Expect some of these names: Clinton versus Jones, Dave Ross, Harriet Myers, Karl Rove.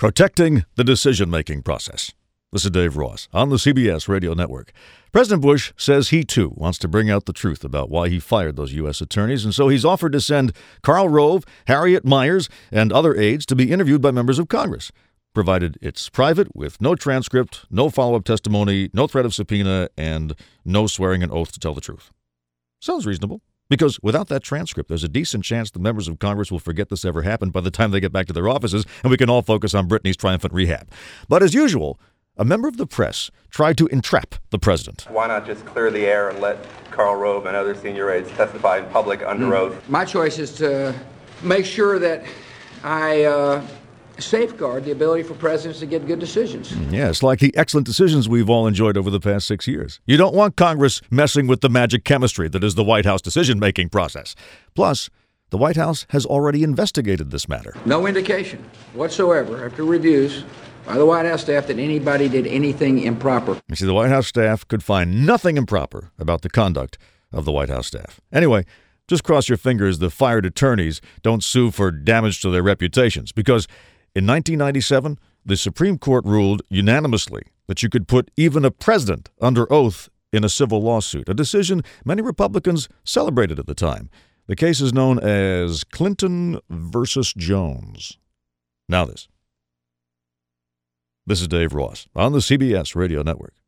Protecting the decision-making process. This is Dave Ross on the CBS Radio Network. President Bush says he, too, wants to bring out the truth about why he fired those U.S. attorneys, and so he's offered to send Karl Rove, Harriet Myers, and other aides to be interviewed by members of Congress, provided it's private, with no transcript, no follow-up testimony, no threat of subpoena, and no swearing an oath to tell the truth. Sounds reasonable. Because without that transcript, there's a decent chance the members of Congress will forget this ever happened by the time they get back to their offices, and we can all focus on Britney's triumphant rehab. But as usual, a member of the press tried to entrap the president. Why not just clear the air and let Karl Rove and other senior aides testify in public under oath? My choice is to make sure that I safeguard the ability for presidents to get good decisions. Yes, like the excellent decisions we've all enjoyed over the past 6 years. You don't want Congress messing with the magic chemistry that is the White House decision-making process. Plus, the White House has already investigated this matter. No indication whatsoever after reviews by the White House staff that anybody did anything improper. You see, the White House staff could find nothing improper about the conduct of the White House staff. Anyway, just cross your fingers the fired attorneys don't sue for damage to their reputations, because in 1997, the Supreme Court ruled unanimously that you could put even a president under oath in a civil lawsuit, a decision many Republicans celebrated at the time. The case is known as Clinton versus Jones. Now this. This is Dave Ross on the CBS Radio Network.